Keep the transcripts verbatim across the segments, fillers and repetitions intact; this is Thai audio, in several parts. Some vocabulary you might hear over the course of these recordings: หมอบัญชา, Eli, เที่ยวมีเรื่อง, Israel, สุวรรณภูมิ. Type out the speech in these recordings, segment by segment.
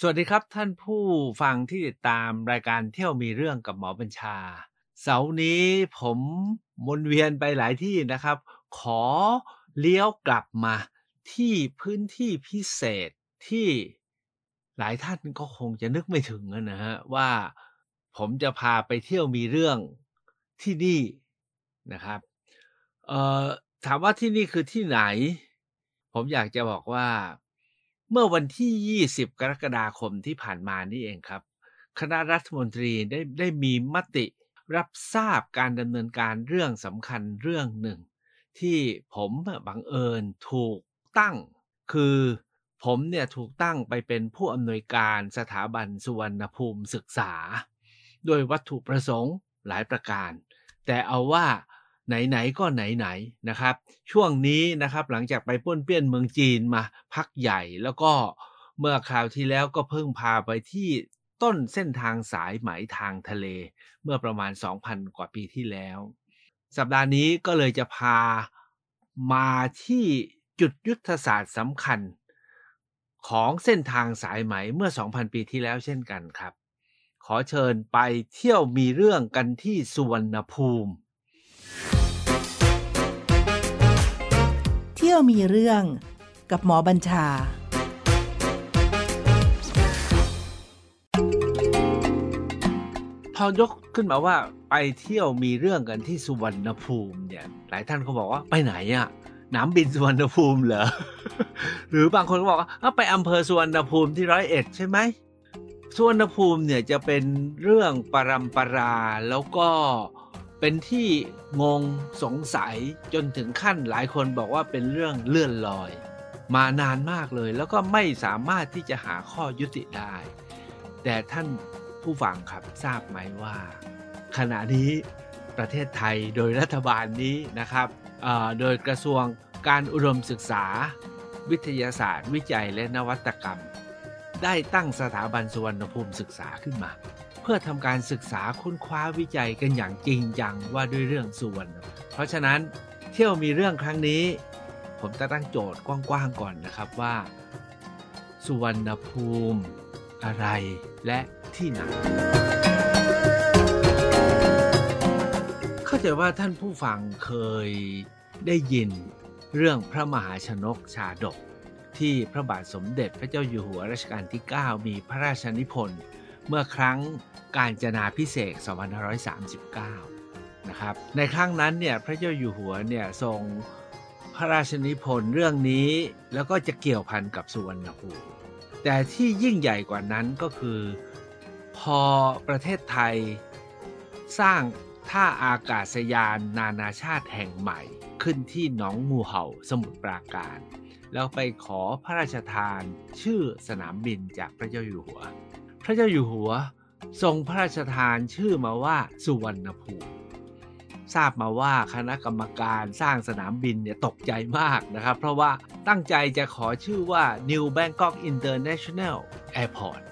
สวัสดีครับท่านผู้ฟังที่ติดตามรายการเที่ยวมีเรื่องกับหมอบัญชาเสาร์นี้ผมวนเวียนไปหลายที่นะครับขอเลี้ยวกลับมาที่พื้นที่พิเศษที่หลายท่านก็คงจะนึกไม่ถึงนะฮะว่าผมจะพาไปเที่ยวมีเรื่องที่นี่นะครับเอ่อถามว่าที่นี่คือที่ไหนผมอยากจะบอกว่าเมื่อวันที่ยี่สิบกรกฎาคมที่ผ่านมานี่เองครับคณะรัฐมนตรีได้ได้มีมติรับทราบการดำเนินการเรื่องสำคัญเรื่องหนึ่งที่ผมบังเอิญถูกตั้งคือผมเนี่ยถูกตั้งไปเป็นผู้อำนวยการสถาบันสุวรรณภูมิศึกษาโดยวัตถุประสงค์หลายประการแต่เอาว่าไหนๆก็ไหนๆนะครับช่วงนี้นะครับหลังจากไปป้วนเปี้ยนเมืองจีนมาพักใหญ่แล้วก็เมื่อคราวที่แล้วก็เพิ่งพาไปที่ต้นเส้นทางสายไหมทางทะเลเมื่อประมาณ สองพัน กว่าปีที่แล้วสัปดาห์นี้ก็เลยจะพามาที่จุดยุทธศาสตร์สำคัญของเส้นทางสายไหมเมื่อ สองพัน ปีที่แล้วเช่นกันครับขอเชิญไปเที่ยวมีเรื่องกันที่สุวรรณภูมิเที่ยวมีเรื่องกับหมอบัญชาพอยกขึ้นมาว่าไปเที่ยวมีเรื่องกันที่สุวรรณภูมิเนี่ยหลายท่านเขาบอกว่าไปไหนอะน้ำบินสุวรรณภูมิเหรอ หรือบางคนก็บอกว่าไปอำเภอสุวรรณภูมิที่ร้อยเอ็ดใช่ไหมสุวรรณภูมิเนี่ยจะเป็นเรื่องปรัมปราแล้วก็เป็นที่งงสงสัยจนถึงขั้นหลายคนบอกว่าเป็นเรื่องเลื่อนลอยมานานมากเลยแล้วก็ไม่สามารถที่จะหาข้อยุติได้แต่ท่านผู้ฟังครับทราบไหมว่าขณะนี้ประเทศไทยโดยรัฐบาลนี้นะครับโดยกระทรวงการอุดมศึกษาวิทยาศาสตร์วิจัยและนวัตกรรมได้ตั้งสถาบันสุวรรณภูมิศึกษาขึ้นมาเพื่อทำการศึกษาค้นคว้าวิจัยกันอย่างจริงจังว่าด้วยเรื่องสุวรรณเพราะฉะนั้นเที่ยวมีเรื่องครั้งนี้ผมจะตั้งโจทย์กว้างๆก่อนนะครับว่าสุวรรณภูมิอะไรและที่ไหนเข้าใจว่าท่านผู้ฟังเคยได้ยินเรื่องพระมหาชนกชาดกที่พระบาทสมเด็จพระเจ้าอยู่หัวรัชกาลที่เก้ามีพระราชนิพนธ์เมื่อครั้งกาญจนาภิเษกสองพันห้าร้อยสามสิบเก้านะครับในครั้งนั้นเนี่ยพระเจ้าอยู่หัวเนี่ยทรงพระราชนิพนธ์เรื่องนี้แล้วก็จะเกี่ยวพันกับสุวรรณภูมิแต่ที่ยิ่งใหญ่กว่านั้นก็คือพอประเทศไทยสร้างท่าอากาศยานนานาชาติแห่งใหม่ขึ้นที่หนองงูเห่าสมุทรปราการแล้วไปขอพระราชทานชื่อสนามบินจากพระเจ้าอยู่หัวพระเจ้าอยู่หัวทรงพระราชทานชื่อมาว่าสุวรรณภูมิทราบมาว่าคณะกรรมการสร้างสนามบินเนี่ยตกใจมากนะครับเพราะว่าตั้งใจจะขอชื่อว่า New Bangkok International Airport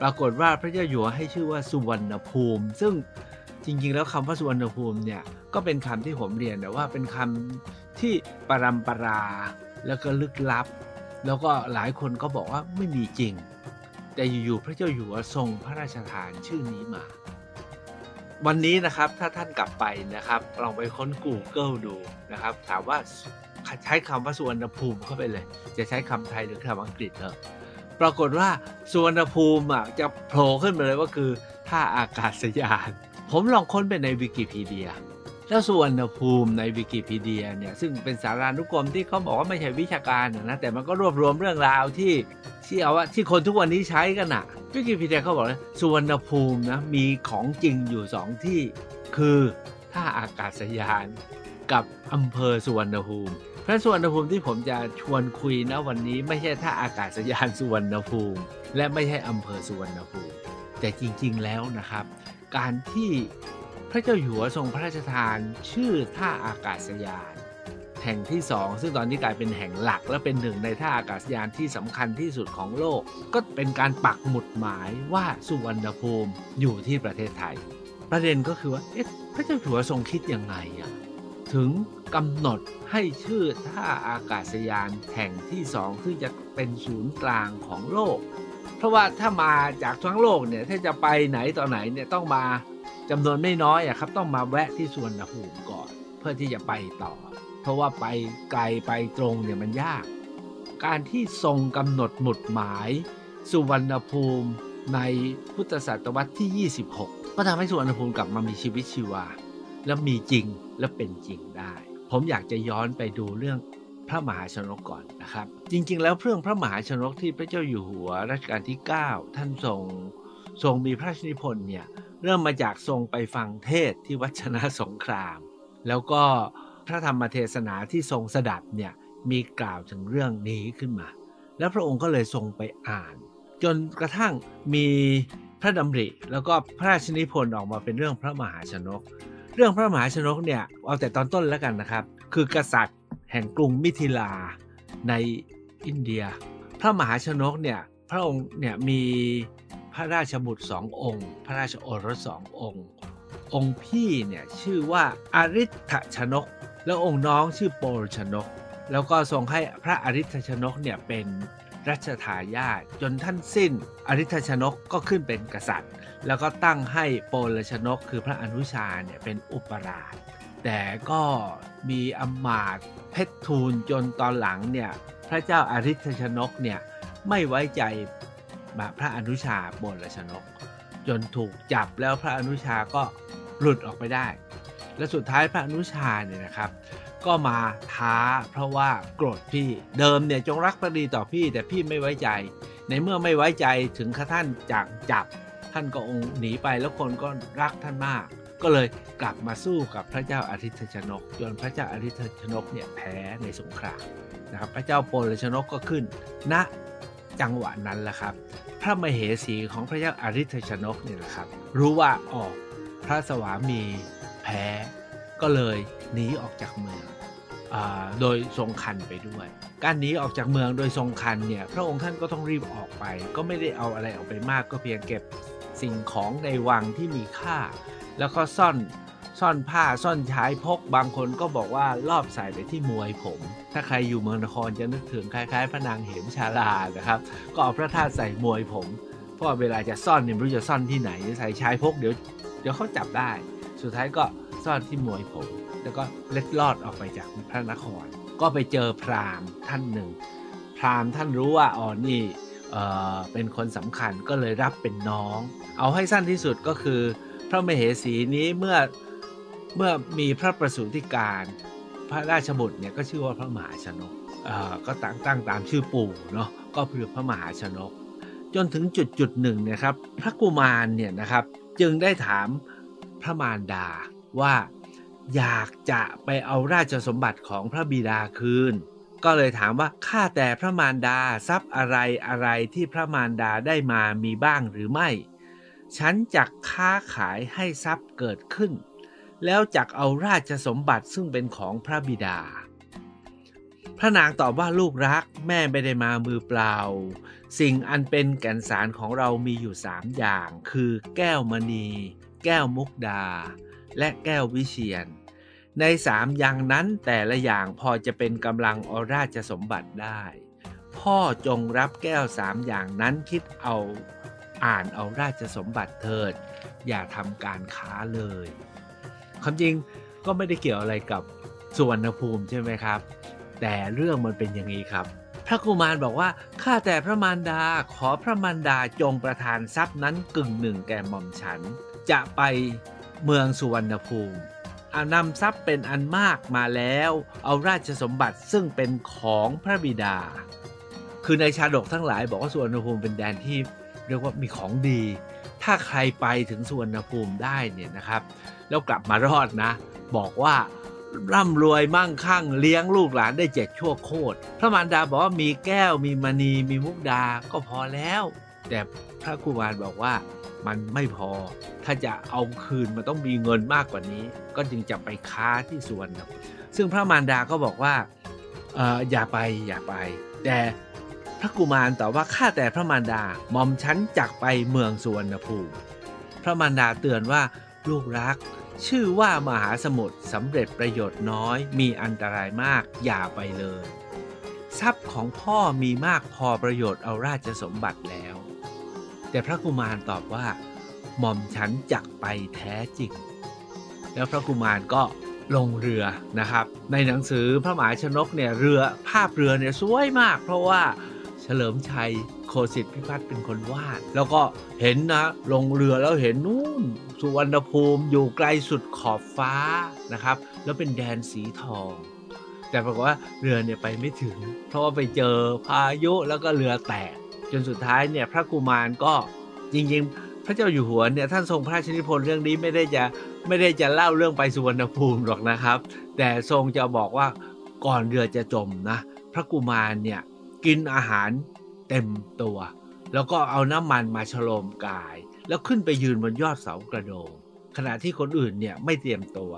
ปรากฏว่าพระเจ้าอยู่หัวให้ชื่อว่าสุวรรณภูมิซึ่งจริงๆแล้วคำว่าสุวรรณภูมิเนี่ยก็เป็นคำที่ผมเรียนแต่ว่าเป็นคำที่ปรัมปราแล้วก็ลึกลับแล้วก็หลายคนก็บอกว่าไม่มีจริงแต่อยู่ๆพระเจ้าอยู่หัวทรงพระราชทานชื่อนี้มาวันนี้นะครับถ้าท่านกลับไปนะครับลองไปค้น Google ดูนะครับถามว่าใช้คำว่าสุวรรณภูมิเข้าไปเลยจะใช้คำไทยหรือคำอังกฤษเถอะปรากฏว่าสุวรรณภูมิอ่ะจะโผล่ขึ้นมาเลยว่าคือท่าอากาศยานผมลองค้นไปในวิกิพีเดียแล้วสุวรรณภูมิในวิกิพีเดียเนี่ยซึ่งเป็นสารานุกรมที่เขาบอกว่าไม่ใช่วิชาการนะแต่มันก็รวบรวมเรื่องราวที่ที่เอาว่าที่คนทุกวันนี้ใช้กันน่ะวิกิพีเดียเขาบอกว่าสุวรรณภูมินะมีของจริงอยู่สองที่คือท่าอากาศยานกับอำเภอสุวรรณภูมิเพราะสุวรรณภูมิที่ผมจะชวนคุยนะวันนี้ไม่ใช่ท่าอากาศยานสุวรรณภูมิและไม่ใช่อำเภอสุวรรณภูมิแต่จริงๆแล้วนะครับการที่พระเจ้าอยู่หัวทรงพระราชทานชื่อท่าอากาศยานแห่งที่สองซึ่งตอนนี้กลายเป็นแห่งหลักและเป็นหนึ่งในท่าอากาศยานที่สำคัญที่สุดของโลกก็เป็นการปักหมุดหมายว่าสุวรรณภูมิอยู่ที่ประเทศไทยประเด็นก็คือว่าเอ๊ะพระเจ้าอยู่หัวทรงคิดยังไงอะถึงกำหนดให้ชื่อท่าอากาศยานแห่งที่สองซึ่งจะเป็นศูนย์กลางของโลก เพราะว่าถ้ามาจากทั้งโลกเนี่ยถ้าจะไปไหนต่อไหนเนี่ยต้องมาจำนวนไม่น้อยอะครับต้องมาแวะที่สุวรรณภูมิก่อนเพื่อที่จะไปต่อเพราะว่าไปไกลไปตรงเนี่ยมันยากการที่ทรงกำหนดหมุดหมายสุวรรณภูมิในพุทธศตวรรษที่ยี่สิบหกก็ทำให้สุวรรณภูมิกลับมามีชีวิตชีวาและมีจริงและเป็นจริงได้ผมอยากจะย้อนไปดูเรื่องพระมหาชนกก่อนนะครับจริงๆแล้วเรื่องพระมหาชนกที่พระเจ้าอยู่หัวรัชกาลที่เก้าท่านทรงทรงมีพระราชนิพนธ์เนี่ยเริ่มมาจากทรงไปฟังเทศที่วัดชนะสงครามแล้วก็พระธรรมเทศนาที่ทรงสดับเนี่ยมีกล่าวถึงเรื่องนี้ขึ้นมาแล้วพระองค์ก็เลยทรงไปอ่านจนกระทั่งมีพระดำริแล้วก็พระราชนิพนธ์ออกมาเป็นเรื่องพระมหาชนกเรื่องพระมหาชนกเนี่ยเอาแต่ตอนต้นแล้วกันนะครับคือกษัตริย์แห่งกรุงมิถิลาในอินเดียพระมหาชนกเนี่ยพระองค์เนี่ยมีพระราชบุตรสององค์พระราชโอรสสององค์องค์พี่เนี่ยชื่อว่าอริทธชนกแล้วองค์น้องชื่อโปลชนกแล้วก็ทรงให้พระอริทธชนกเนี่ยเป็นรัชทายาทจนท่านสิ้นอริทธชนกก็ขึ้นเป็นกษัตริย์แล้วก็ตั้งให้โปลชนกคือพระอนุชาเนี่ยเป็นอุปราชแต่ก็มีอมาตย์เพชรทูลจนตอนหลังเนี่ยพระเจ้าอริทธชนกเนี่ยไม่ไว้ใจพระอนุชาโปลชนกจนถูกจับแล้วพระอนุชาก็หลุดออกไปได้และสุดท้ายพระอนุชาเนี่ยนะครับก็มาท้าเพราะว่าโกรธพี่เดิมเนี่ยจงรักภักดีต่อพี่แต่พี่ไม่ไว้ใจในเมื่อไม่ไว้ใจถึงข้าท่านจากจับท่านก็องค์หนีไปแล้วคนก็รักท่านมากก็เลยกลับมาสู้กับพระเจ้าอริทธชนกจนพระเจ้าอริทธชนกเนี่ยแพ้ในสงครามนะครับพระเจ้าโปลชนกก็ขึ้นณจังหวะนั้นแหละครับพระมเหสีของพระเจ้าอริทธชนกเนี่ยแหละครับรู้ว่าออกพระสวามีแพ้ก็เลยหนีออกจากเมืองโดยทรงคันไปด้วยการหนีออกจากเมืองโดยทรงคันเนี่ยพระองค์ท่านก็ต้องรีบออกไปก็ไม่ได้เอาอะไรออกไปมากก็เพียงเก็บสิ่งของในวังที่มีค่าแล้วก็ซ่อนซ่อนผ้าซ่อนชายพกบางคนก็บอกว่ารอบใส่ไปที่มวยผมถ้าใครอยู่เมืองนครจะนึกถึงคล้ายๆพระนางเหมชาลานะครับก็เอาพระธาตุใส่มวยผมเพราะเวลาจะซ่อนเนี่ยไม่รู้จะซ่อนที่ไหนใส่ชายพกเดี๋ยวเดี๋ยวเขาจับได้สุดท้ายก็ซ่อนที่มวยผมแล้วก็เล็ดลอดออกไปจากพระนครก็ไปเจอพราหมณ์ท่านหนึ่งพราหมณ์ท่านรู้ว่าอ๋อนี่เอ่อเป็นคนสำคัญก็เลยรับเป็นน้องเอาให้สั้นที่สุดก็คือพระมเหสีนี้เมื่อเมื่อมีพระประสูติการพระราชบุตรเนี่ยก็ชื่อว่าพระมหาชนกเอ่อก็ตั้งตั้งตามชื่อปู่เนาะก็คือพระมหาชนกจนถึงจุดจุดหนึ่งนะครับพระกุมารเนี่ยนะครับจึงได้ถามพระมารดาว่าอยากจะไปเอาราชสมบัติของพระบิดาคืนก็เลยถามว่าข้าแต่พระมารดาทรัพย์อะไรอะไรที่พระมารดาได้มามีบ้างหรือไม่ฉันจักค้าขายให้ทรัพย์เกิดขึ้นแล้วจักเอาราชสมบัติซึ่งเป็นของพระบิดาพระนางตอบว่าลูกรักแม่ไม่ได้มามือเปล่าสิ่งอันเป็นแก่นสารของเรามีอยู่สามอย่างคือแก้วมณีแก้วมุกดาและแก้ววิเชียรในสามอย่างนั้นแต่ละอย่างพอจะเป็นกำลังเอาราชสมบัติได้พ่อจงรับแก้วสามอย่างนั้นคิดเอาอ่านเอาราชสมบัติเถิดอย่าทำการค้าเลยความจริงก็ไม่ได้เกี่ยวอะไรกับสุวรรณภูมิใช่ไหมครับแต่เรื่องมันเป็นอย่างนี้ครับพระกุมารบอกว่าข้าแต่พระมารดาขอพระมารดาจงประทานทรัพย์นั้นกึ่งหนึ่งแก่หม่อมฉันจะไปเมืองสุวรรณภูมิเอานำทรัพย์เป็นอันมากมาแล้วเอาราชสมบัติซึ่งเป็นของพระบิดาคือในชาดกทั้งหลายบอกว่าสุวรรณภูมิเป็นแดนที่เรียกว่ามีของดีถ้าใครไปถึงสุวรรณภูมิได้เนี่ยนะครับแล้วกลับมารอดนะบอกว่าร่ำรวยมั่งคั่งเลี้ยงลูกหลานได้เจ็ดชั่วโคตรพระมารดาบอกว่ามีแก้วมีมณีมีมุกดาก็พอแล้วแต่พระกุมารบอกว่ามันไม่พอถ้าจะเอาคืนมันต้องมีเงินมากกว่านี้ก็จึงจะไปค้าที่สุวรรณภูมิซึ่งพระมารดาก็บอกว่า อ, อ, อย่าไปอย่าไปแต่พระกุมารตอบว่าข้าแต่พระมารดาหม่อมฉันจักไปเมืองสุวรรณภูมิพระมารดาเตือนว่าลูกรักชื่อว่ามหาสมุทรสำเร็จประโยชน์น้อยมีอันตรายมากอย่าไปเลยทรัพย์ของพ่อมีมากพอประโยชน์เอาราชสมบัติแล้ว แต่พระกุมารตอบว่าหม่อมฉันจักไปแท้จริงแล้วพระกุมารก็ลงเรือนะครับในหนังสือพระมหาชนกเนี่ยเรือภาพเรือเนี่ยสวยมากเพราะว่าเฉลิมชัยโคสิตพิพัฒน์เป็นคนวาดแล้วก็เห็นนะลงเรือแล้วเห็นนู่นสุวรรณภูมิอยู่ไกลสุดขอบฟ้านะครับแล้วเป็นแดนสีทองแต่ปรากฏว่าเรือเนี่ยไปไม่ถึงเพราะว่าไปเจอพายุแล้วก็เรือแตกจนสุดท้ายเนี่ยพระกุมารก็จริงๆพระเจ้าอยู่หัวเนี่ยท่านทรงพระราชนิพนธ์เรื่องนี้ไม่ได้จะไม่ได้จะเล่าเรื่องไปสุวรรณภูมิหรอกนะครับแต่ทรงจะบอกว่าก่อนเรือจะจมนะพระกุมารเนี่ยกินอาหารเต็มตัวแล้วก็เอาน้ำมันมาฉโลมกายแล้วขึ้นไปยืนบนยอดเสากระโดงขณะที่คนอื่นเนี่ยไม่เตรียมตัว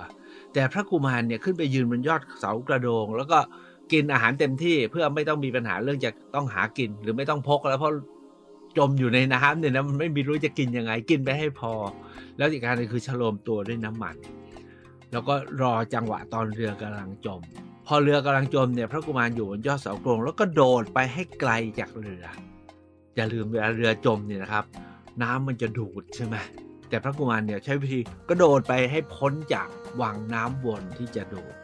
แต่พระกุมารเนี่ยขึ้นไปยืนบนยอดเสากระโดงแล้วก็กินอาหารเต็มที่เพื่อไม่ต้องมีปัญหาเรื่องจะต้องหากินหรือไม่ต้องพกแล้วเพราะจมอยู่ในน้ำเนี่ยนะมันไม่มีรู้จะกินยังไงกินไปให้พอแล้วอีกการนึงคือฉโลมตัวด้วยน้ำมันแล้วก็รอจังหวะตอนเรือกำลังจมพอเรือกำลังจมเนี่ยพระกุมารอยู่บนยอดเสากระโดงแล้วก็โดดไปให้ไกลจากเรืออย่าลืมเวลาเรือจมเนี่ยนะครับน้ำมันจะดูดใช่ไหมแต่พระกุมารเนี่ยใช้วิธีกระโดดไปให้พ้นจากวังน้ำวนที่จะดูด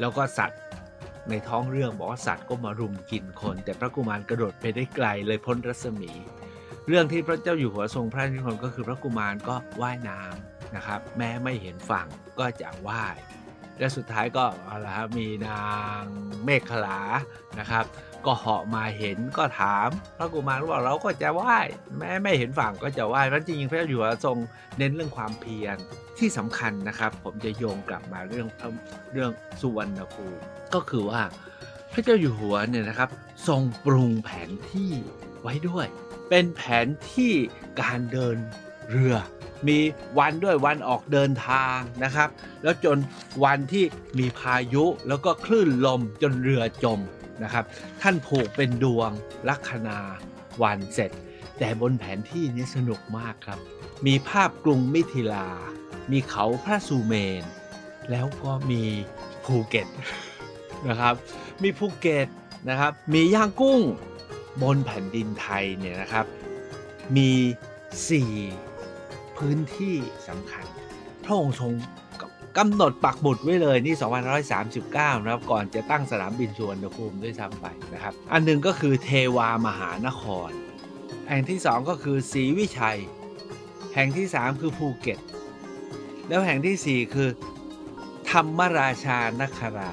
แล้วก็สัตว์ในท้องเรื่องบอกว่าสัตว์ก็มารุมกินคนแต่พระกุมารกระโดดไปได้ไกลเลยพ้นรัศมีเรื่องที่พระเจ้าอยู่หัวทรงพระราชนิพนธ์ก็คือพระกุมารก็ว่ายน้ำนะครับแม้ไม่เห็นฝั่งก็จะว่ายและสุดท้ายก็เอาละมีนางเมฆขลานะครับก็เหาะมาเห็นก็ถามพระกุมารว่าเราก็จะไหว้แม้ไม่เห็นฝั่งก็จะไหว้เพราะจริงๆพระเจ้าอยู่หัวทรงเน้นเรื่องความเพียรที่สำคัญนะครับผมจะโยงกลับมาเรื่องเรื่องสุวรรณภูมิก็คือว่าพระเจ้าอยู่หัวเนี่ยนะครับทรงปรุงแผนที่ไว้ด้วยเป็นแผนที่การเดินเรือมีวันด้วยวันออกเดินทางนะครับแล้วจนวันที่มีพายุแล้วก็คลื่นลมจนเรือจมนะครับท่านผูกเป็นดวงลัคนาวันเสร็จแต่บนแผนที่นี้สนุกมากครับมีภาพกรุงมิถิลามีเขาพระสุเมนแล้วก็มีภูเก็ตนะครับมีภูเก็ตนะครับมีย่างกุ้งบนแผ่นดินไทยเนี่ยนะครับมีสี่พื้นที่สำคัญพระองค์ทรงกำหนดปักหมุดไว้เลยนี่สองพันห้าร้อยสามสิบเก้านะครับก่อนจะตั้งสนามบินสุวรรณภูมิด้วยซ้ำไปนะครับอันหนึ่งก็คือเทวามหานครแห่งที่สองก็คือศรีวิชัยแห่งที่สามคือภูเก็ตแล้วแห่งที่สี่คือธรรมราชานครา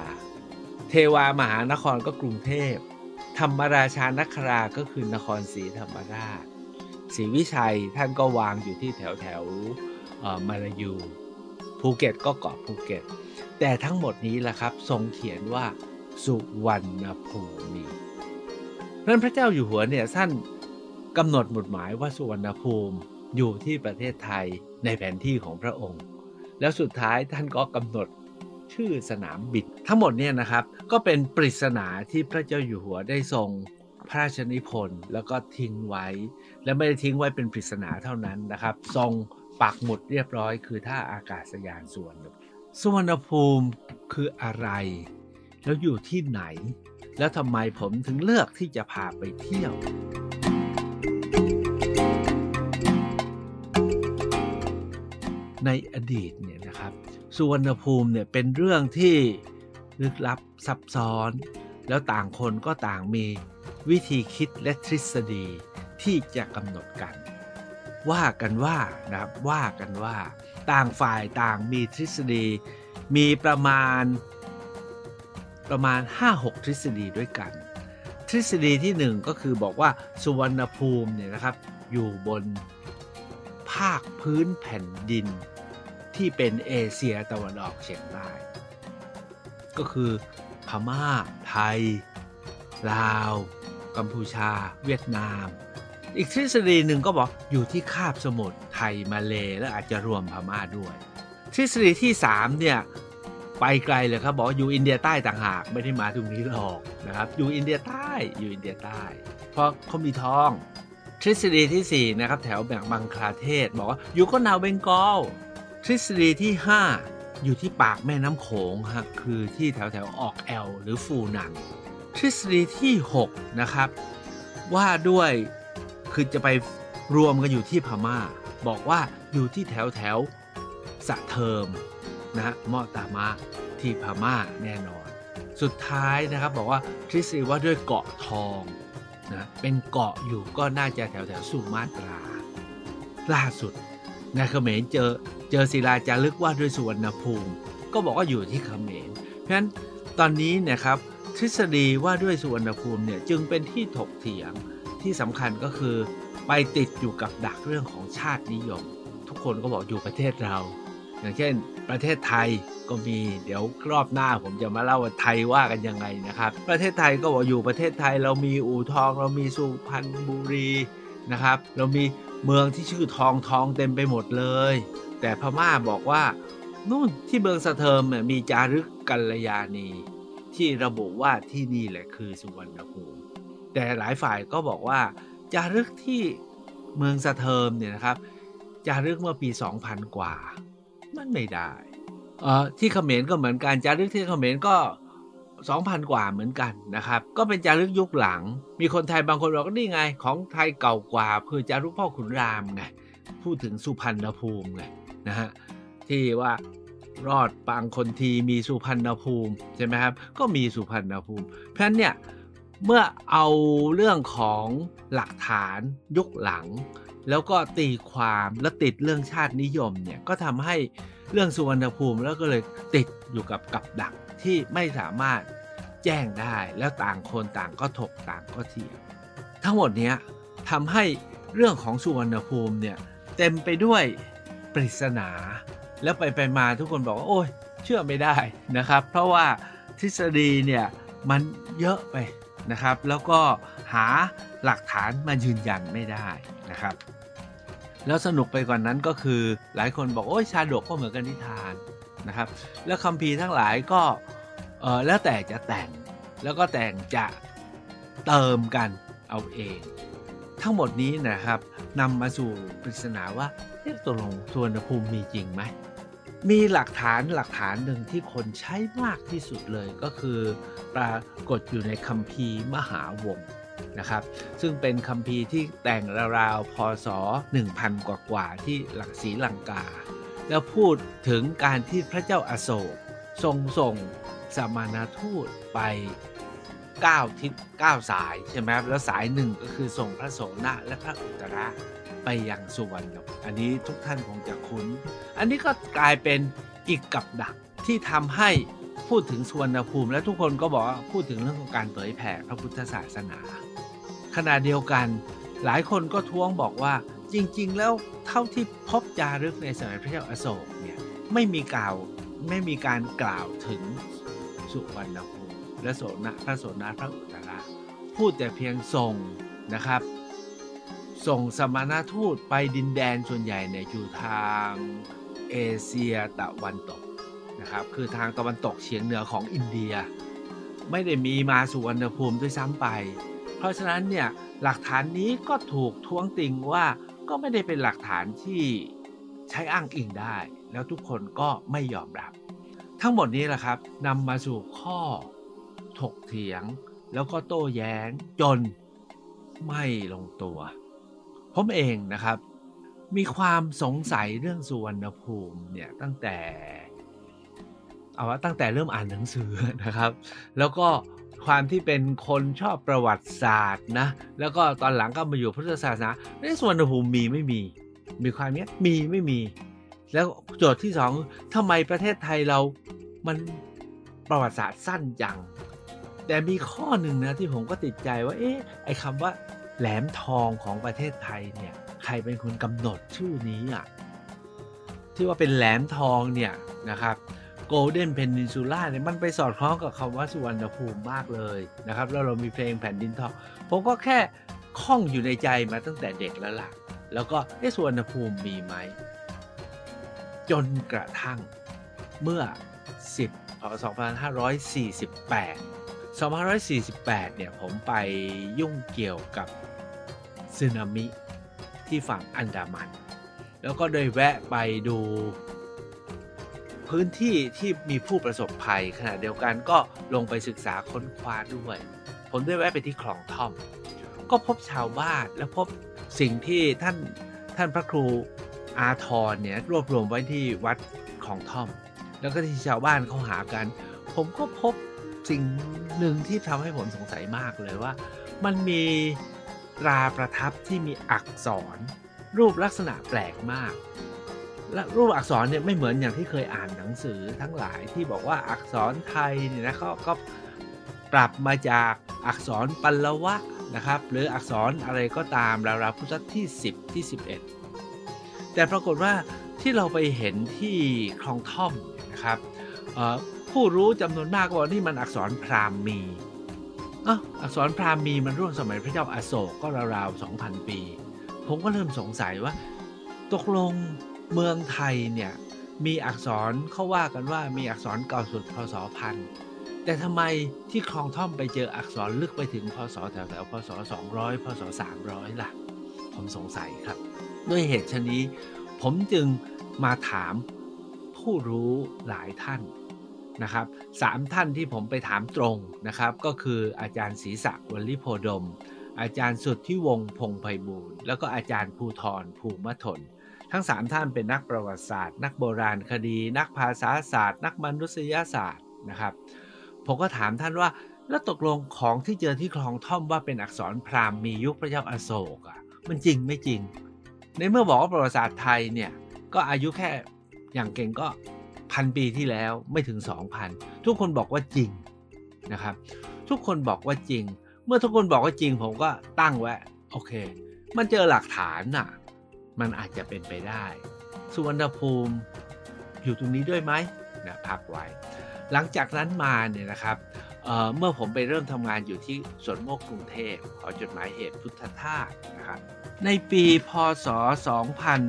เทวามหานครก็กรุงเทพธรรมราชานคราก็คือนครศรีธรรมราชศรีวิชัยท่านก็วางอยู่ที่แถวแถวมาลายูภูเก็ตก็เกาะภูเก็ตแต่ทั้งหมดนี้แหละครับทรงเขียนว่าสุวรรณภูมินั้นพระเจ้าอยู่หัวเนี่ยท่านกำหนดหมุดหมายว่าสุวรรณภูมิอยู่ที่ประเทศไทยในแผนที่ของพระองค์แล้วสุดท้ายท่านก็กำหนดชื่อสนามบินทั้งหมดเนี่ยนะครับก็เป็นปริศนาที่พระเจ้าอยู่หัวได้ทรงพระราชนิพนธ์แล้วก็ทิ้งไว้และไม่ได้ทิ้งไว้เป็นปริศนาเท่านั้นนะครับทรงปักหมุดเรียบร้อยคือท่าอากาศยานสุวรรณภูมิสุวรรณภูมิคืออะไรแล้วอยู่ที่ไหนแล้วทำไมผมถึงเลือกที่จะพาไปเที่ยวในอดีตเนี่ยนะครับสุวรรณภูมิเนี่ยเป็นเรื่องที่ลึกลับซับซ้อนแล้วต่างคนก็ต่างมีวิธีคิดและทฤษฎีที่จะกำหนดกันว่ากันว่านะครับว่ากันว่าต่างฝ่ายต่างมีทฤษฎีมีประมาณประมาณ ห้าหก ทฤษฎีด้วยกันทฤษฎีที่หนึ่งก็คือบอกว่าสุวรรณภูมิเนี่ยนะครับอยู่บนภาคพื้นแผ่นดินที่เป็นเอเชียตะวันออกเฉียงใต้ก็คือพม่าไทยลาวกัมพูชาเวียดนามอีกทฤษฎีหนึ่งก็บอกอยู่ที่คาบสมุทรไทยมาเลและอาจจะรวมพม่าด้วยทฤษฎีที่สามเนี่ยไปไกลเลยครับบอกอยู่อินเดียใต้ต่างหากไม่ได้มาตรงนี้หรอกนะครับอยู่อินเดียใต้อยู่อินเดียใต้เพราะเขามีทองทฤษฎีที่สี่นะครับแถวแบ่งบังคลาเทศบอกว่าอยู่ก็นาวเบงกอลทฤษฎีที่ห้าอยู่ที่ปากแม่น้ำโขงฮะคือที่แถวแถวออกแอลหรือฟูนันทฤษฎีที่หกนะครับว่าด้วยคือจะไป รวมกันอยู่ที่พม่าบอกว่าอยู่ที่แถวแถวสะเทิมนะฮะมอตามะที่พม่าแน่นอนสุดท้ายนะครับบอกว่าทฤษฎีว่าด้วยเกาะทองนะเป็นเกาะอยู่ก็น่าจะแถวแถวสุมาตราล่าสุดในเขมรเจอเจอศิลาจารึกว่าด้วยสุวรรณภูมิก็บอกว่าอยู่ที่เขมรเพราะฉะนั้นตอนนี้นะครับทฤษฎีว่าด้วยสุวรรณภูมิเนี่ยจึงเป็นที่ถกเถียงที่สำคัญก็คือไปติดอยู่กับดักเรื่องของชาตินิยมทุกคนก็บอกอยู่ประเทศเราอย่างเช่นประเทศไทยก็มีเดี๋ยวรอบหน้าผมจะมาเล่าว่าไทยว่ากันยังไงนะครับประเทศไทยก็บอกอยู่ประเทศไทยเรามีอู่ทองเรามีสุพรรณบุรีนะครับเรามีเมืองที่ชื่อทองทองเต็มไปหมดเลยแต่พม่าบอกว่านู่นที่เมืองสะเทิมมีจารึกกัลยาณีที่ระบุว่าที่นี่แหละคือสุวรรณภูมิแต่หลายฝ่ายก็บอกว่าจารึกที่เมืองสะเทิมเนี่ยนะครับจารึกเมื่อปีสองพันกว่ามันไม่ได้เอ่อที่เขมรก็เหมือนกันจารึกที่เขมรก็สองพันกว่าเหมือนกันนะครับก็เป็นจารึกยุคหลังมีคนไทยบางคนบอกว่านี่ไงของไทยเก่ากว่าคือจารึกพ่อขุนรามไงพูดถึงสุพรรณภูมิไงนะฮะที่ว่ารอดปางคนทีมีสุพรรณภูมิใช่ไหมครับก็มีสุพรรณภูมิเพราะฉะนั้นเนี่ยเมื่อเอาเรื่องของหลักฐานยุคหลังแล้วก็ตีความและติดเรื่องชาตินิยมเนี่ยก็ทำให้เรื่องสุวรรณภูมิแล้วก็เลยติดอยู่กับกับดักที่ไม่สามารถแจ้งได้แล้วต่างคนต่างก็ถกต่างก็เถียงทั้งหมดเนี้ยทำให้เรื่องของสุวรรณภูมิเนี่ยเต็มไปด้วยปริศนาแล้วไปไปมาทุกคนบอกว่าโอ้ยเชื่อไม่ได้นะครับเพราะว่าทฤษฎีเนี่ยมันเยอะไปนะครับแล้วก็หาหลักฐานมายืนยันไม่ได้นะครับแล้วสนุกไปกว่า น, นั้นก็คือหลายคนบอกโอ้ยชาดกก็เหมือนกันนิทานนะครับแล้วคัมภีร์ทั้งหลายก็เออแล้วแต่จะแต่งแล้วก็แต่งจะเติมกันเอาเองทั้งหมดนี้นะครับนำมาสู่ปริศนาว่าเอ๊ะตกลงสุวรรณภูมิมีจริงไหมมีหลักฐานหลักฐานหนึ่งที่คนใช้มากที่สุดเลยก็คือปรากฏอยู่ในคัมภีร์มหาวงศ์นะครับซึ่งเป็นคัมภีร์ที่แต่งราวๆพศหนึ่งพันกว่าๆที่หลักศรีลังกาแล้วพูดถึงการที่พระเจ้าอโศกทรงส่งสมณทูตไปเก้าทิศเก้าสายใช่ไหมครับแล้วสายหนึ่งก็คือส่งพระโสณะและพระอุตระไปยังสุวรรณภูมิอันนี้ทุกท่านคงจะคุ้นอันนี้ก็กลายเป็นอีกกับดักที่ทำให้พูดถึงสุวรรณภูมิและทุกคนก็บอกว่าพูดถึงเรื่องของการเผยแผ่พระพุทธศาสนาขณะเดียวกันหลายคนก็ท้วงบอกว่าจริงๆแล้วเท่าที่พบจารึกในสมัยพระเจ้าอโศกเนี่ยไม่มีกล่าวไม่มีการกล่าวถึงสุวรรณภูมิและโสณะพระโสณะพระอุตระพูดแต่เพียงส่งนะครับส่งสมณทูตไปดินแดนส่วนใหญ่เนี่ยอยู่ทางเอเชียตะวันตกนะครับคือทางตะวันตกเฉียงเหนือของอินเดียไม่ได้มีมาสุวรรณภูมิด้วยซ้ำไปเพราะฉะนั้นเนี่ยหลักฐานนี้ก็ถูกท้วงติงว่าก็ไม่ได้เป็นหลักฐานที่ใช้อ้างอิงได้แล้วทุกคนก็ไม่ยอมรับทั้งหมดนี้แหละครับนำมาสู่ข้อถกเถียงแล้วก็โต้แย้งจนไม่ลงตัวผมเองนะครับมีความสงสัยเรื่องสุวรรณภูมิเนี่ยตั้งแต่เอาว่าตั้งแต่เริ่มอ่านหนังสือนะครับแล้วก็ความที่เป็นคนชอบประวัติศาสตร์นะแล้วก็ตอนหลังก็มาอยู่พุทธศาสนาในสุวรรณภูมิมีไม่มีมีความเนี้ยมีไม่มีแล้วโจทย์ที่สองทำไมประเทศไทยเรามันประวัติศาสตร์สั้นจังแต่มีข้อหนึ่งนะที่ผมก็ติดใจว่าเอ๊ะไอ้คำว่าแหลมทองของประเทศไทยเนี่ยใครเป็นคนกำหนดชื่อนี้อ่ะที่ว่าเป็นแหลมทองเนี่ยนะครับโกลเด้นเพนินซูล่าเนี่ยมันไปสอดคล้องกับคำว่าสุวรรณภูมิมากเลยนะครับแล้วเรามีเพลงแผ่นดินทองผมก็แค่คล่องอยู่ในใจมาตั้งแต่เด็กแล้วล่ะแล้วก็ไอ้สุวรรณภูมิมีไหมจนกระทั่งเมื่อสองพันห้าร้อยสี่สิบแปดเนี่ยผมไปยุ่งเกี่ยวกับสึนามิที่ฝั่งอันดามันแล้วก็ได้แวะไปดูพื้นที่ที่มีผู้ประสบภัยขณะเดียวกันก็ลงไปศึกษาค้นคว้าด้วยผมได้แวะไปที่คลองท่อม ก็พบชาวบ้านและพบสิ่งที่ท่านท่านพระครูอาธรเนี่ยรวบรวมไว้ที่วัดของท่อมแล้วก็ที่ชาวบ้านเขาหากันผมก็พบสิ่งหนึ่งที่ทำให้ผมสงสัยมากเลยว่ามันมีตราประทับที่มีอักษรรูปลักษณะแปลกมากและรูปอักษรเนี่ยไม่เหมือนอย่างที่เคยอ่านหนังสือทั้งหลายที่บอกว่าอักษรไทยเนี่ยนะเขาก็ปรับมาจากอักษรปัลลวะนะครับหรืออักษรอะไรก็ตามราวๆพุทธศตวรรษที่สิบที่สิบเอ็ดแต่ปรากฏว่าที่เราไปเห็นที่คลองท่อมนะครับผู้รู้จำนวนมากว่านี่มันอักษรพราหมณีอ่ะอักษรพราหมณีมันร่วมสมัยพระเจ้าอโศกก็ราวๆ สองพัน ปีผมก็เริ่มสงสัยว่าตกลงเมืองไทยเนี่ยมีอักษรเขาว่ากันว่ามีอักษรเก่าสุดพศหนึ่งพันแต่ทำไมที่คลองท่อมไปเจออักษรลึกไปถึงพศแถวๆพศสองร้อยพศสามร้อยล่ะผมสงสัยครับด้วยเหตุชนี้ผมจึงมาถามผู้รู้หลายท่านนะครับสามท่านที่ผมไปถามตรงนะครับก็คืออาจารย์ศรีศักดิ์วลิโพดมอาจารย์สุทธิวงศ์พงษ์ไพบูลย์แล้วก็อาจารย์ภูธรภูมิทนทั้งสามท่านเป็นนักประวัติศาสตร์นักโบราณคดีนักภาษาศาสตร์นักมนุษยศาสตร์นะครับผมก็ถามท่านว่าแล้วตกลงของที่เจอที่คลองท่อมว่าเป็นอักษรพราหมณ์มียุคพระเจ้าอโศกอ่ะมันจริงไม่จริงในเมื่อบอกว่าประวัติศาสตร์ไทยเนี่ยก็อายุแค่อย่างเก่งก็พันปีที่แล้วไม่ถึง สองพัน ทุกคนบอกว่าจริงนะครับทุกคนบอกว่าจริงเมื่อทุกคนบอกว่าจริงผมก็ตั้งไว้โอเคมันเจอหลักฐานน่ะมันอาจจะเป็นไปได้สุวรรณภูมิอยู่ตรงนี้ด้วยไหมนะพักไว้หลังจากนั้นมาเนี่ยนะครับ เอ่อ เมื่อผมไปเริ่มทำงานอยู่ที่สวนโมกกรุงเทพขอจดหมายเหตุพุทธทาสนะครับในปีพ.ศ. สองพัน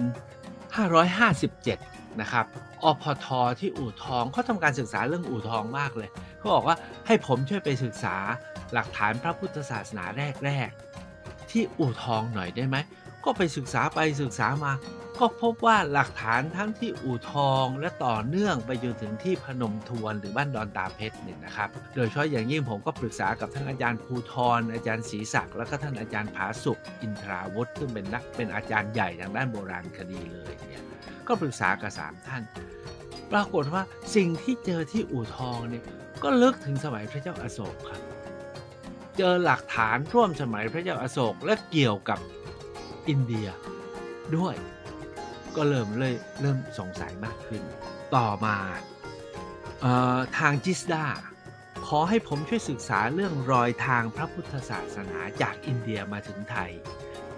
ห้าร้อยห้าสิบเจ็ดนะครับอพท.ที่อู่ทองเขาทำการศึกษาเรื่องอู่ทองมากเลยเขาบอกว่าให้ผมช่วยไปศึกษาหลักฐานพระพุทธศาสนาแรกๆที่อู่ทองหน่อยได้ไหมก็ไปศึกษาไปศึกษามาก็พบว่าหลักฐานทั้งที่อู่ทองและต่อเนื่องไปจนถึงที่พนมทวนหรือบ้านดอนตาเพชรเนี่ยนะครับโดยเฉพาะอย่างยิ่งผมก็ปรึกษากับท่านอาจารย์ภูธรอาจารย์ศรีศักดิ์แล้วก็ท่านอาจารย์ผาสุกอินทราวุฒิซึ่งเป็นนักเป็นอาจารย์ใหญ่ทางด้านโบราณคดีเลยเนี่ยก็ปรึกษากับสามท่านปรากฏว่าสิ่งที่เจอที่อู่ทองเนี่ยก็ลึกถึงสมัยพระเจ้าอโศกครับเจอหลักฐานร่วมสมัยพระเจ้าอโศกและเกี่ยวกับอินเดียด้วยก็เริ่มเลยเริ่มสงสัยมากขึ้นต่อมาเอ่อทางจิสดาขอให้ผมช่วยศึกษาเรื่องรอยทางพระพุทธศาสนาจากอินเดียมาถึงไทย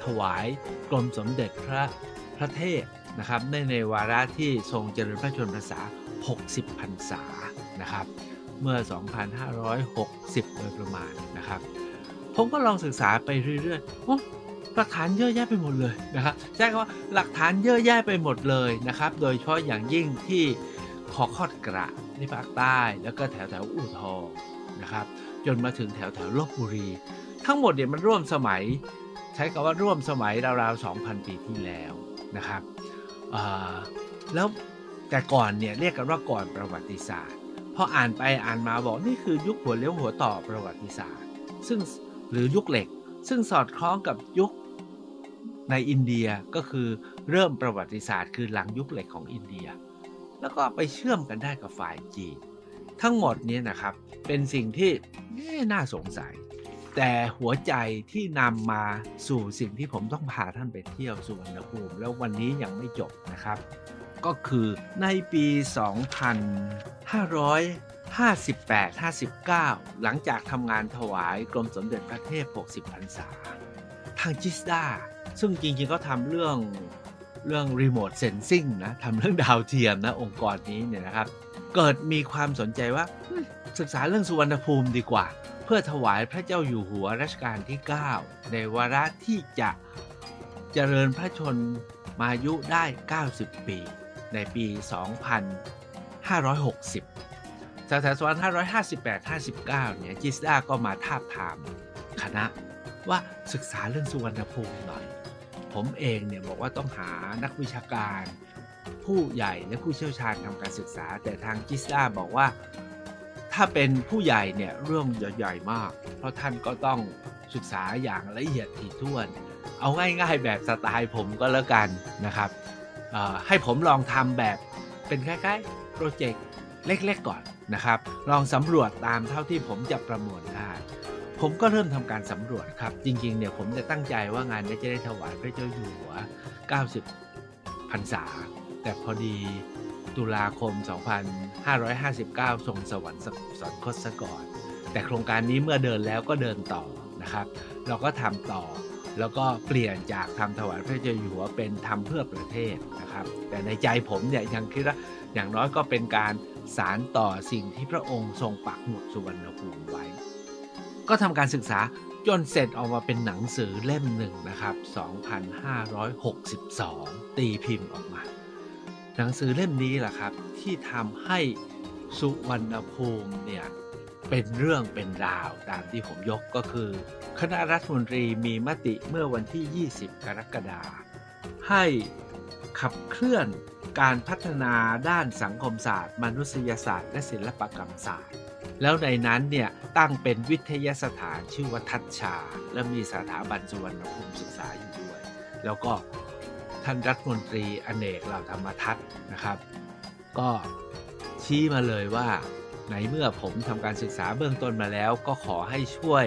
ถวายกรมสมเด็จพระพระเทพนะครับในในวาระที่ทรงเจริญพระชนพรรษาหกสิบพรรษานะครับเมื่อสองพันห้าร้อยหกสิบโดยประมาณนะครับผมก็ลองศึกษาไปเรื่อยๆหลักฐานเยอะแยะไปหมดเลยนะครับใช่ครับว่าหลักฐานเยอะแยะไปหมดเลยนะครับโดยเฉพาะอย่างยิ่งที่ขอคอดกระในภาคใต้แล้วก็แถวแถวอู่ทองนะครับจนมาถึงแถวแถวลพบุรีทั้งหมดเนี่ยมันร่วมสมัยใช้คำว่าร่วมสมัยราวๆ สองพัน ปีที่แล้วนะครับแล้วแต่ก่อนเนี่ยเรียกกันว่าก่อนประวัติศาสตร์พออ่านไปอ่านมาบอกนี่คือยุคหัวเลี้ยวหัวต่อประวัติศาสตร์ซึ่งหรือยุคเหล็กซึ่งสอดคล้องกับยุคในอินเดียก็คือเริ่มประวัติศาสตร์คือหลังยุคเหล็กของอินเดียแล้วก็ไปเชื่อมกันได้กับฝ่ายจีนทั้งหมดนี้นะครับเป็นสิ่งที่น่าสงสัยแต่หัวใจที่นำมาสู่สิ่งที่ผมต้องพาท่านไปเที่ยวสุวรรณภูมิแล้ววันนี้ยังไม่จบนะครับก็คือในปี สองพันห้าร้อยห้าสิบแปด ห้าสิบเก้า หลังจากทำงานถวายกรมสมเด็จพระเทพหกสิบพรรษาทางจิสดาซึ่งจริงๆก็ทำเรื่องเรื่องรีโมทเซนซิงนะทำเรื่องดาวเทียมนะองค์กรนี้เนี่ยนะครับเกิดมีความสนใจว่าศึกษาเรื่องสุวรรณภูมิดีกว่าเพื่อถวายพระเจ้าอยู่หัวรัชกาลที่เก้าในวาระที่จะเจริญพระชนมายุได้เก้าสิบปีในปีสองพันห้าร้อยหกสิบตั้งแต่สองพันห้าร้อยห้าสิบแปด ห้าสิบเก้าเนี่ยจิสดาก็มาทาบทามคณะว่าศึกษาเรื่องสุวรรณภูมิหน่อยผมเองเนี่ยบอกว่าต้องหานักวิชาการผู้ใหญ่และผู้เชี่ยวชาญทำการศึกษาแต่ทางจิสดาบอกว่าท ถ้าเป็นผู้ใหญ่เนี่ยเรื่องใหญ่ๆมากเพราะท่านก็ต้องศึกษาอย่างละเอียดถี่ถ้วนเอาง่ายๆแบบสไตล์ผมก็แล้วกันนะครับให้ผมลองทำแบบเป็นคล้ายๆโปรเจกต์เล็กๆก่อนนะครับลองสำรวจตามเท่าที่ผมจะประมวลได้ผมก็เริ่มทำการสำรวจครับจริงๆเนี่ยผมจะตั้งใจว่างานนี้จะได้ถวายพระเจ้าอยู่หัวเก้าสิบพรรษาแต่พอดีตุลาคมสองพันห้าร้อยห้าสิบเก้าทรงสวรรคตซะก่อนแต่โครงการนี้เมื่อเดินแล้วก็เดินต่อนะครับเราก็ทำต่อแล้วก็เปลี่ยนจากทำถวายพระเจ้าอยู่หัวเป็นทำเพื่อประเทศนะครับแต่ในใจผมเนี่ยยังคิดว่าอย่างน้อยก็เป็นการสานต่อสิ่งที่พระองค์ทรงปักหมุดสุวรรณภูมิไว้ก็ทำการศึกษาจนเสร็จออกมาเป็นหนังสือเล่มหนึ่งนะครับสองพันห้าร้อยหกสิบสองตีพิมพ์ออกมาหนังสือเล่มนี้แหละครับที่ทำให้สุวรรณภูมิเนี่ยเป็นเรื่องเป็นราวตามที่ผมยกก็คือคณะรัฐมนตรีมีมติเมื่อวันที่ยี่สิบกรกฎาคมให้ขับเคลื่อนการพัฒนาด้านสังคมศาสตร์มนุษยศาสตร์และศิลปกรรมศาสตร์แล้วในนั้นเนี่ยตั้งเป็นวิทยาสถานชื่อว่าทัชชาและมีสถาบันสุวรรณภูมิศึกษาอยู่ด้วยแล้วก็ท่านรัฐมนตรีอเนกเหล่าธรรมทัศน์นะครับก็ชี้มาเลยว่าในเมื่อผมทำการศึกษาเบื้องต้นมาแล้วก็ขอให้ช่วย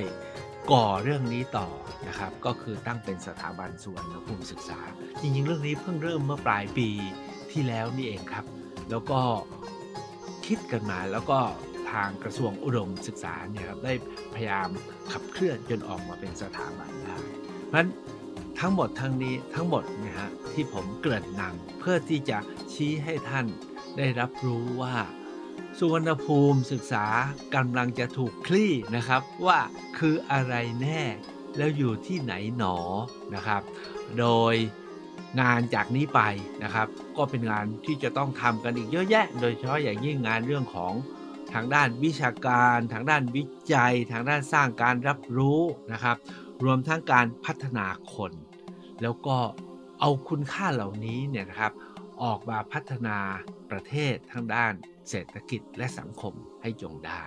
ก่อเรื่องนี้ต่อนะครับก็คือตั้งเป็นสถาบันสุวรรณภูมิศึกษาจริงๆเรื่องนี้เพิ่งเริ่มเมื่อปลายปีที่แล้วนี่เองครับแล้วก็คิดกันมาแล้วก็ทางกระทรวงอุดมศึกษาเนี่ยครับได้พยายามขับเคลื่อนจนออกมาเป็นสถาบันได้เพราะฉะนั้นทั้งหมดทั้งนี้ทั้งหมดนะฮะที่ผมเกริ่นนำเพื่อที่จะชี้ให้ท่านได้รับรู้ว่าสุวรรณภูมิศึกษากำลังจะถูกคลี่นะครับว่าคืออะไรแน่แล้วอยู่ที่ไหนหนอนะครับโดยงานจากนี้ไปนะครับก็เป็นงานที่จะต้องทำกันอีกเยอะแยะโดยเฉพาะอย่างยิ่งงานเรื่องของทางด้านวิชาการทางด้านวิจัยทางด้านสร้างการรับรู้นะครับรวมทั้งการพัฒนาคนแล้วก็เอาคุณค่าเหล่านี้เนี่ยนะครับออกมาพัฒนาประเทศทางด้านเศรษฐกิจและสังคมให้จงได้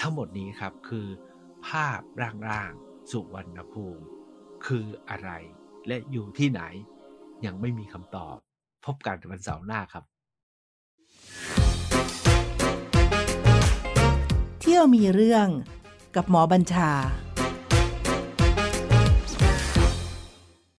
ทั้งหมดนี้ครับคือภาพร่างๆสุวรรณภูมิคืออะไรและอยู่ที่ไหนยังไม่มีคำตอบพบกันวันเสาร์หน้าครับเที่ยวมีเรื่องกับหมอบัญชา